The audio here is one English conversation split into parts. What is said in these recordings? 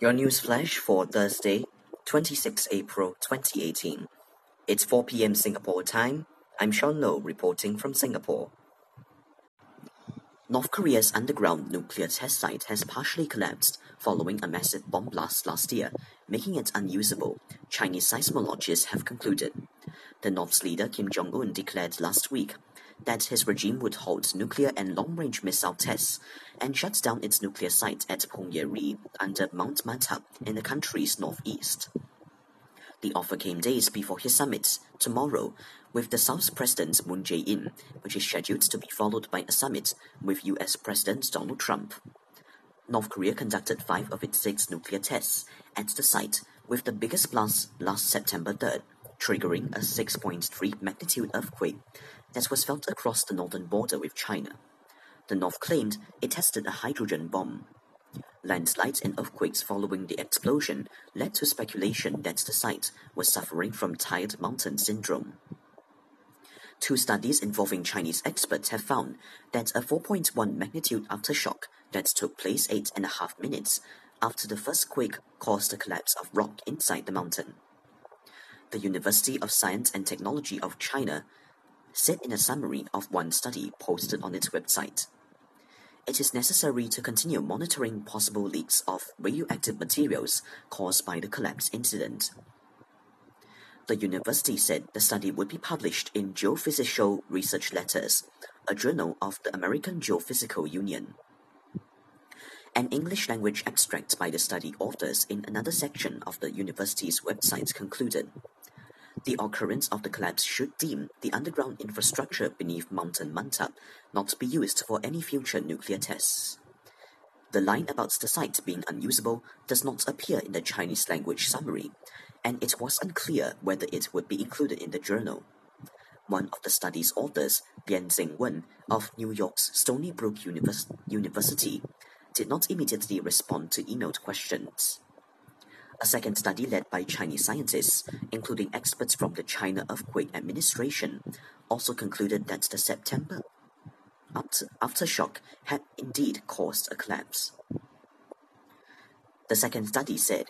Your news flash for Thursday, 26 April 2018. It's 4 p.m. Singapore time. I'm Sean Low reporting from Singapore. North Korea's underground nuclear test site has partially collapsed following a massive bomb blast last year, making it unusable, Chinese seismologists have concluded. The North's leader Kim Jong-un declared last week that his regime would halt nuclear and long-range missile tests and shut down its nuclear site at Punggye-ri under Mount Mantap in the country's northeast. The offer came days before his summit tomorrow with the South's President Moon Jae-in, which is scheduled to be followed by a summit with US President Donald Trump. North Korea conducted 5 of its 6 nuclear tests at the site, with the biggest blast last September 3rd, triggering a 6.3 magnitude earthquake that was felt across the northern border with China. The North claimed it tested a hydrogen bomb. Landslides and earthquakes following the explosion led to speculation that the site was suffering from Tired Mountain Syndrome. 2 studies involving Chinese experts have found that a 4.1 magnitude aftershock that took place 8.5 minutes after the first quake caused the collapse of rock inside the mountain. The University of Science and Technology of China said in a summary of one study posted on its website, "It is necessary to continue monitoring possible leaks of radioactive materials caused by the collapse incident." The university said the study would be published in Geophysical Research Letters, a journal of the American Geophysical Union. An English-language abstract by the study authors in another section of the university's website concluded, "The occurrence of the collapse should deem the underground infrastructure beneath Mount Mantap not to be used for any future nuclear tests." The line about the site being unusable does not appear in the Chinese-language summary, and it was unclear whether it would be included in the journal. One of the study's authors, Bian Zingwen of New York's Stony Brook University, did not immediately respond to emailed questions. A second study led by Chinese scientists, including experts from the China Earthquake Administration, also concluded that the September aftershock had indeed caused a collapse. The second study said,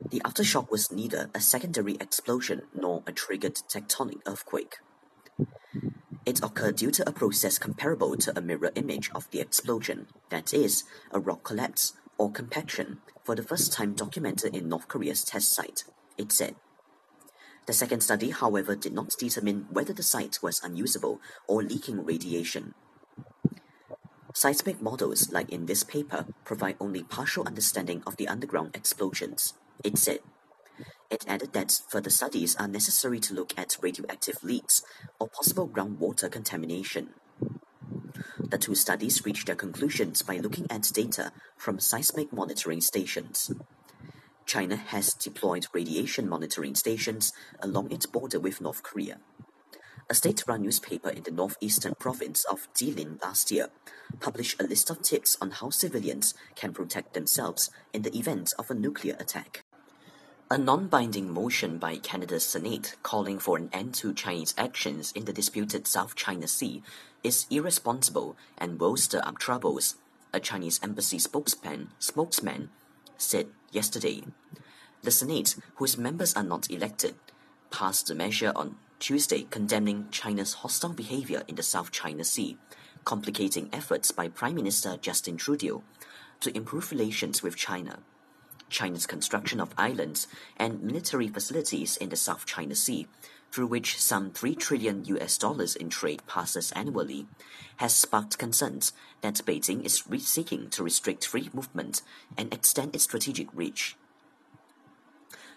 "The aftershock was neither a secondary explosion nor a triggered tectonic earthquake. It occurred due to a process comparable to a mirror image of the explosion, that is, a rock collapse or compaction, for the first time documented in North Korea's test site," it said. The second study, however, did not determine whether the site was unusable or leaking radiation. Seismic models, like in this paper, provide only partial understanding of the underground explosions, it said. It added that further studies are necessary to look at radioactive leaks or possible groundwater contamination. The 2 studies reached their conclusions by looking at data from seismic monitoring stations. China has deployed radiation monitoring stations along its border with North Korea. A state-run newspaper in the northeastern province of Jilin last year published a list of tips on how civilians can protect themselves in the event of a nuclear attack. A non-binding motion by Canada's Senate calling for an end to Chinese actions in the disputed South China Sea is irresponsible and will stir up troubles, a Chinese embassy spokesman said yesterday. The Senate, whose members are not elected, passed the measure on Tuesday condemning China's hostile behavior in the South China Sea, complicating efforts by Prime Minister Justin Trudeau to improve relations with China. China's construction of islands and military facilities in the South China Sea, through which some $3 trillion in trade passes annually, has sparked concerns that Beijing is seeking to restrict free movement and extend its strategic reach.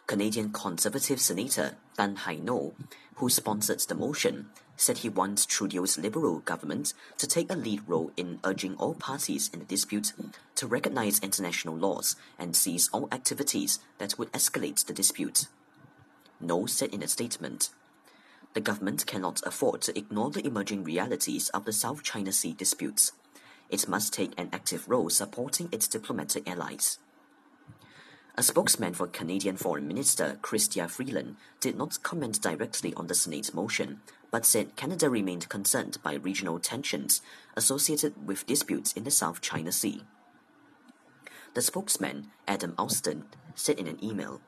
Canadian Conservative Senator Dan Hai No, who sponsored the motion, said he wants Trudeau's Liberal government to take a lead role in urging all parties in the dispute to recognize international laws and cease all activities that would escalate the dispute. No said in a statement, "The government cannot afford to ignore the emerging realities of the South China Sea disputes. It must take an active role supporting its diplomatic allies." A spokesman for Canadian Foreign Minister Chrystia Freeland did not comment directly on the Senate's motion, but said Canada remained concerned by regional tensions associated with disputes in the South China Sea. The spokesman, Adam Austin, said in an email,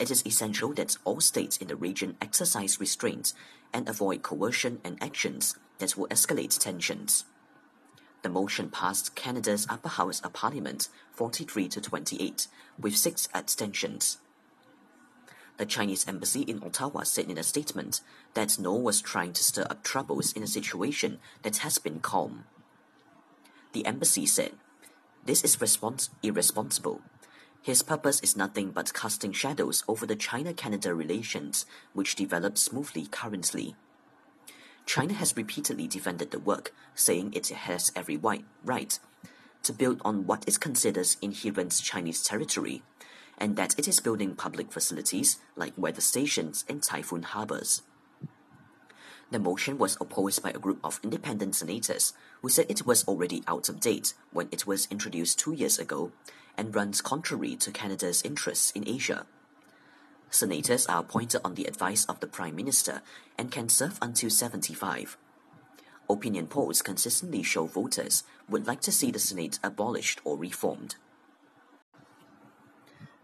"It is essential that all states in the region exercise restraint and avoid coercion and actions that will escalate tensions." The motion passed Canada's upper house of parliament 43-28, with 6 abstentions. The Chinese embassy in Ottawa said in a statement that No was trying to stir up troubles in a situation that has been calm. The embassy said, "This is irresponsible. His purpose is nothing but casting shadows over the China-Canada relations, which develop smoothly currently. China has repeatedly defended the work, saying it has every right to build on what it considers inherent Chinese territory, and that it is building public facilities like weather stations and typhoon harbours." The motion was opposed by a group of independent senators who said it was already out of date when it was introduced 2 years ago and runs contrary to Canada's interests in Asia. Senators are appointed on the advice of the Prime Minister and can serve until 75. Opinion polls consistently show voters would like to see the Senate abolished or reformed.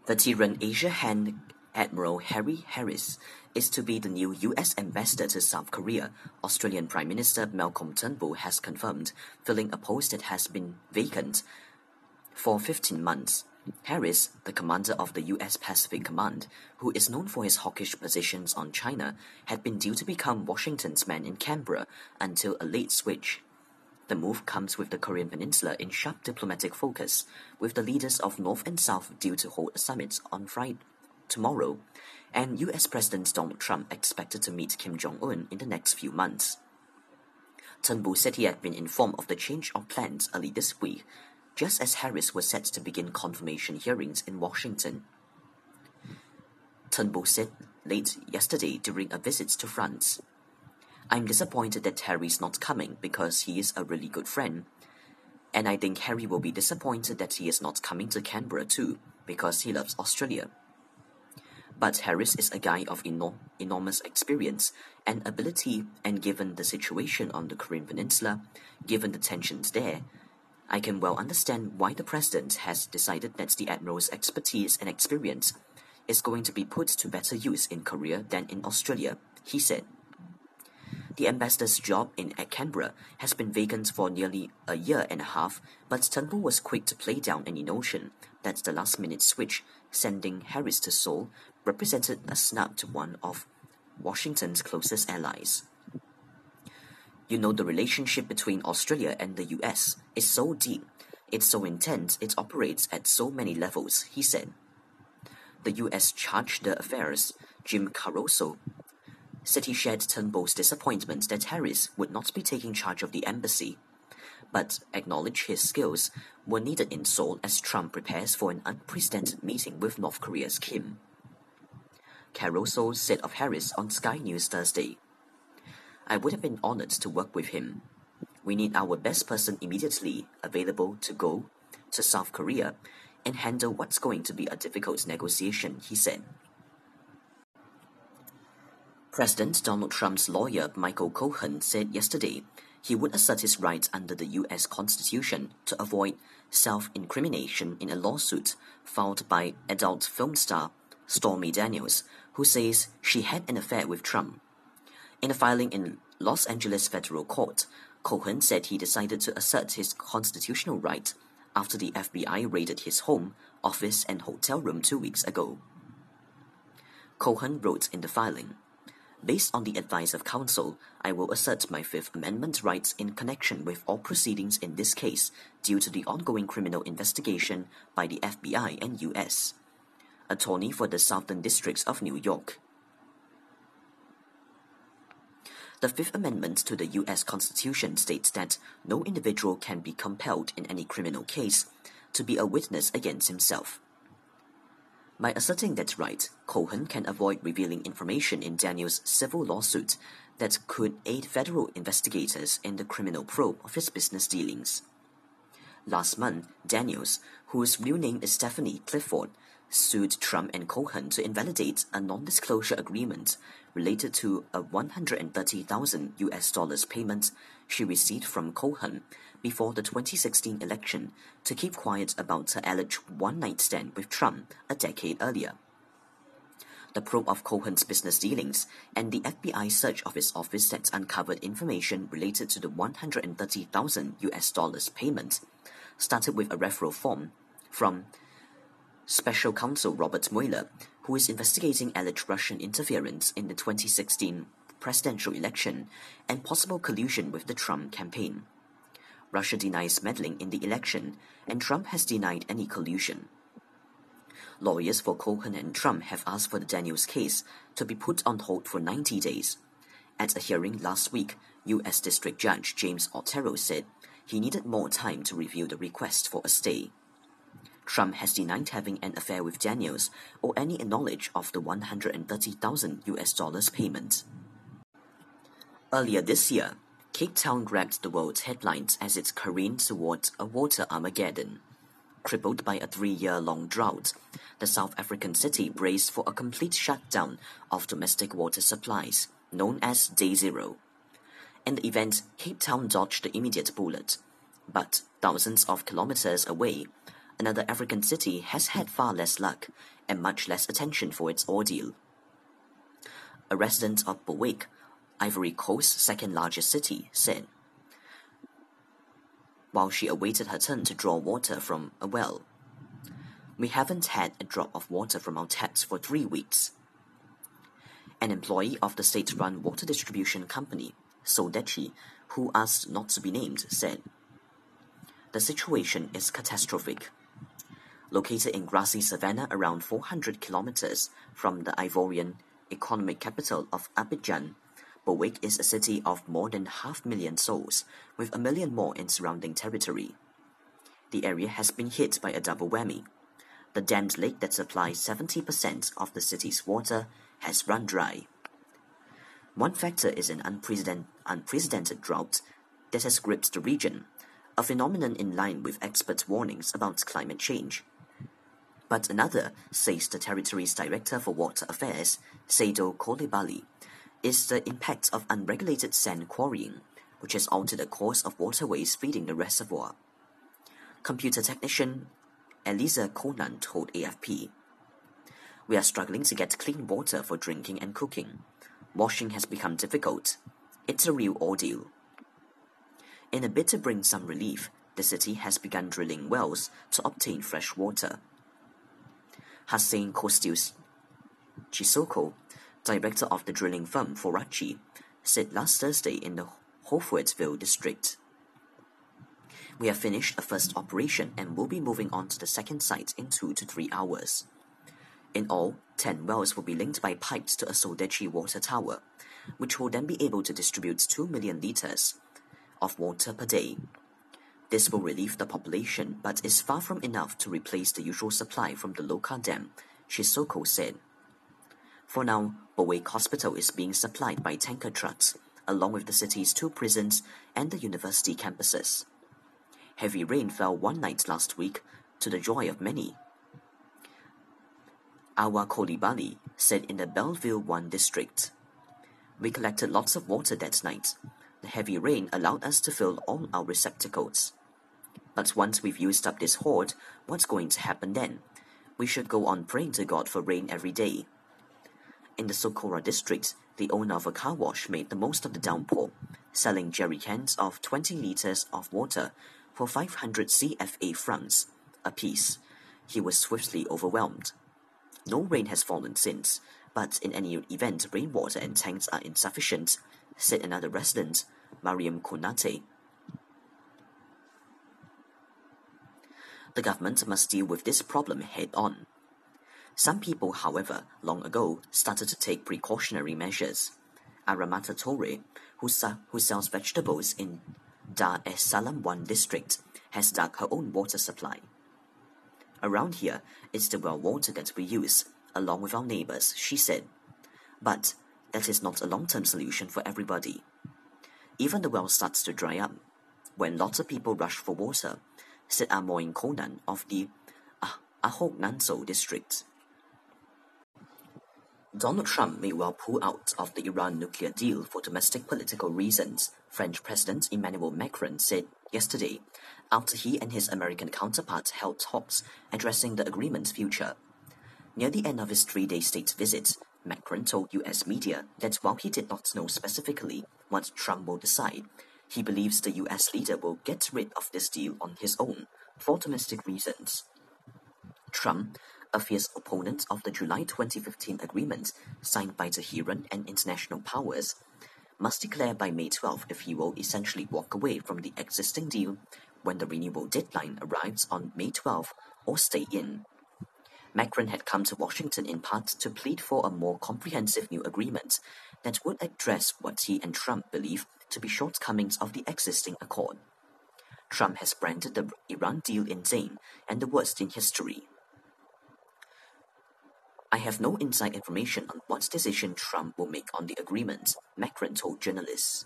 Veteran Asia Hand Admiral Harry Harris is to be the new U.S. ambassador to South Korea, Australian Prime Minister Malcolm Turnbull has confirmed, filling a post that has been vacant for 15 months. Harris, the commander of the U.S. Pacific Command, who is known for his hawkish positions on China, had been due to become Washington's man in Canberra until a late switch. The move comes with the Korean Peninsula in sharp diplomatic focus, with the leaders of North and South due to hold a summit on Friday tomorrow, and U.S. President Donald Trump expected to meet Kim Jong-un in the next few months. Turnbull said he had been informed of the change of plans early this week, just as Harris was set to begin confirmation hearings in Washington. Turnbull said late yesterday during a visit to France, "I'm disappointed that Harry's not coming because he is a really good friend. And I think Harry will be disappointed that he is not coming to Canberra too, because he loves Australia. But Harris is a guy of enormous experience and ability, and given the situation on the Korean Peninsula, given the tensions there, I can well understand why the President has decided that the Admiral's expertise and experience is going to be put to better use in Korea than in Australia," he said. The ambassador's job in Canberra has been vacant for nearly a year and a half, but Turnbull was quick to play down any notion that the last-minute switch, sending Harris to Seoul, represented a snub to one of Washington's closest allies. "You know, the relationship between Australia and the US is so deep, it's so intense, it operates at so many levels," he said. The US Charge d'Affaires, Jim Caruso, said he shared Turnbull's disappointment that Harris would not be taking charge of the embassy, but acknowledged his skills were needed in Seoul as Trump prepares for an unprecedented meeting with North Korea's Kim. Caruso said of Harris on Sky News Thursday, "I would have been honored to work with him. We need our best person immediately available to go to South Korea and handle what's going to be a difficult negotiation," he said. President Donald Trump's lawyer Michael Cohen said yesterday he would assert his right under the U.S. Constitution to avoid self-incrimination in a lawsuit filed by adult film star Stormy Daniels, who says she had an affair with Trump. In a filing in Los Angeles federal court, Cohen said he decided to assert his constitutional right after the FBI raided his home, office, and hotel room 2 weeks ago. Cohen wrote in the filing, "Based on the advice of counsel, I will assert my Fifth Amendment rights in connection with all proceedings in this case due to the ongoing criminal investigation by the FBI and U.S. attorney for the Southern Districts of New York. The Fifth Amendment to the U.S. Constitution states that no individual can be compelled in any criminal case to be a witness against himself. By asserting that right, Cohen can avoid revealing information in Daniels' civil lawsuit that could aid federal investigators in the criminal probe of his business dealings. Last month, Daniels, whose real name is Stephanie Clifford, sued Trump and Cohen to invalidate a non-disclosure agreement related to a $130,000 payment she received from Cohen before the 2016 election to keep quiet about her alleged one-night stand with Trump a decade earlier. The probe of Cohen's business dealings and the FBI search of his office that uncovered information related to the $130,000 payment started with a referral form from Special Counsel Robert Mueller, who is investigating alleged Russian interference in the 2016 presidential election and possible collusion with the Trump campaign. Russia denies meddling in the election, and Trump has denied any collusion. Lawyers for Cohen and Trump have asked for the Daniels case to be put on hold for 90 days. At a hearing last week, U.S. District Judge James Otero said he needed more time to review the request for a stay. Trump has denied having an affair with Daniels or any knowledge of the $130,000 payment. Earlier this year, Cape Town grabbed the world's headlines as it careened towards a water Armageddon. Crippled by a 3-year-long drought, the South African city braced for a complete shutdown of domestic water supplies, known as Day Zero. In the event, Cape Town dodged the immediate bullet. But thousands of kilometers away, another African city has had far less luck and much less attention for its ordeal. A resident of Bouaké, Ivory Coast's second-largest city, said, while she awaited her turn to draw water from a well, "We haven't had a drop of water from our taps for 3 weeks." An employee of the state-run water distribution company, Sodeci, who asked not to be named, said, "The situation is catastrophic." Located in grassy savanna around 400 kilometers from the Ivorian economic capital of Abidjan, Bouaké is a city of more than 500,000 souls, with 1 million more in surrounding territory. The area has been hit by a double whammy. The dammed lake that supplies 70% of the city's water has run dry. One factor is an unprecedented drought that has gripped the region, a phenomenon in line with experts' warnings about climate change. But another, says the territory's Director for Water Affairs, Sado Kolebali, is the impact of unregulated sand quarrying, which has altered the course of waterways feeding the reservoir. Computer technician Elisa Konan told AFP, "We are struggling to get clean water for drinking and cooking. Washing has become difficult. It's a real ordeal." In a bid to bring some relief, the city has begun drilling wells to obtain fresh water. Hussain Kostius Chisoko, director of the drilling firm Forachi, said last Thursday in the Hofwetville district, "We have finished a first operation and will be moving on to the second site in 2 to 3 hours. In all, 10 wells will be linked by pipes to a Sodeci water tower, which will then be able to distribute 2 million litres of water per day. This will relieve the population, but is far from enough to replace the usual supply from the Loka Dam," Chisoko said. For now, Bowik Hospital is being supplied by tanker trucks, along with the city's 2 prisons and the university campuses. Heavy rain fell one night last week, to the joy of many. Awa Kolibali said in the Belleville 1 district, "We collected lots of water that night. The heavy rain allowed us to fill all our receptacles. But once we've used up this hoard, what's going to happen then? We should go on praying to God for rain every day." In the Sokora district, the owner of a car wash made the most of the downpour, selling jerry cans of 20 litres of water for 500 CFA francs apiece. He was swiftly overwhelmed. No rain has fallen since, but in any event, rainwater and tanks are insufficient, said another resident, Mariam Konate. The government must deal with this problem head-on. Some people, however, long ago started to take precautionary measures. Aramata Torre, who sells vegetables in Dar es Salaam 1 district, has dug her own water supply. Around here, it's the well water that we use, along with our neighbors, she said. But that is not a long-term solution for everybody. Even the well starts to dry up. When lots of people rush for water, said Amoin Konan of the Ahok Nanso district. Donald Trump may well pull out of the Iran nuclear deal for domestic political reasons, French President Emmanuel Macron said yesterday, after he and his American counterpart held talks addressing the agreement's future. Near the end of his three-day state visit, Macron told U.S. media that while he did not know specifically what Trump will decide, he believes the U.S. leader will get rid of this deal on his own for domestic reasons. Trump, a fierce opponent of the July 2015 agreement signed by Tehran and international powers, must declare by May 12 if he will essentially walk away from the existing deal when the renewal deadline arrives on May 12 or stay in. Macron had come to Washington in part to plead for a more comprehensive new agreement that would address what he and Trump believe to be shortcomings of the existing accord. Trump has branded the Iran deal insane and the worst in history. I have no inside information on what decision Trump will make on the agreement, Macron told journalists.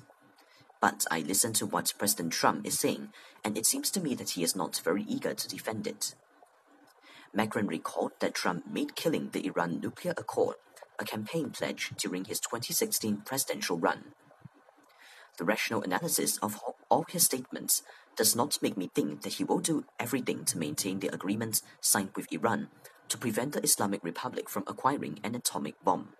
But I listen to what President Trump is saying, and it seems to me that he is not very eager to defend it. Macron recalled that Trump made killing the Iran nuclear accord a campaign pledge during his 2016 presidential run. The rational analysis of all his statements does not make me think that he will do everything to maintain the agreement signed with Iran to prevent the Islamic Republic from acquiring an atomic bomb.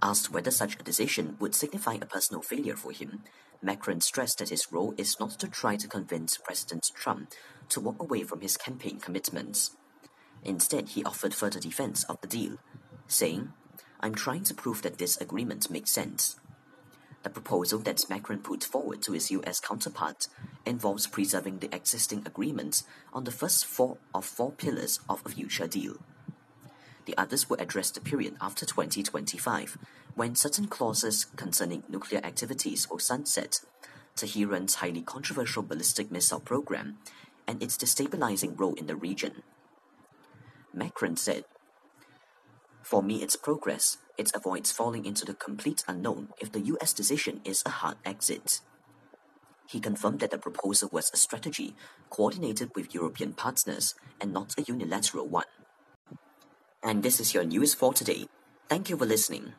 Asked whether such a decision would signify a personal failure for him, Macron stressed that his role is not to try to convince President Trump to walk away from his campaign commitments. Instead, he offered further defense of the deal, saying, "I'm trying to prove that this agreement makes sense." The proposal that Macron put forward to his U.S. counterpart involves preserving the existing agreement on the first four pillars of a future deal. The others will address the period after 2025, when certain clauses concerning nuclear activities will sunset, Tehran's highly controversial ballistic missile program, and its destabilizing role in the region. Macron said, "For me, it's progress. It avoids falling into the complete unknown if the U.S. decision is a hard exit." He confirmed that the proposal was a strategy coordinated with European partners and not a unilateral one. And this is your news for today. Thank you for listening.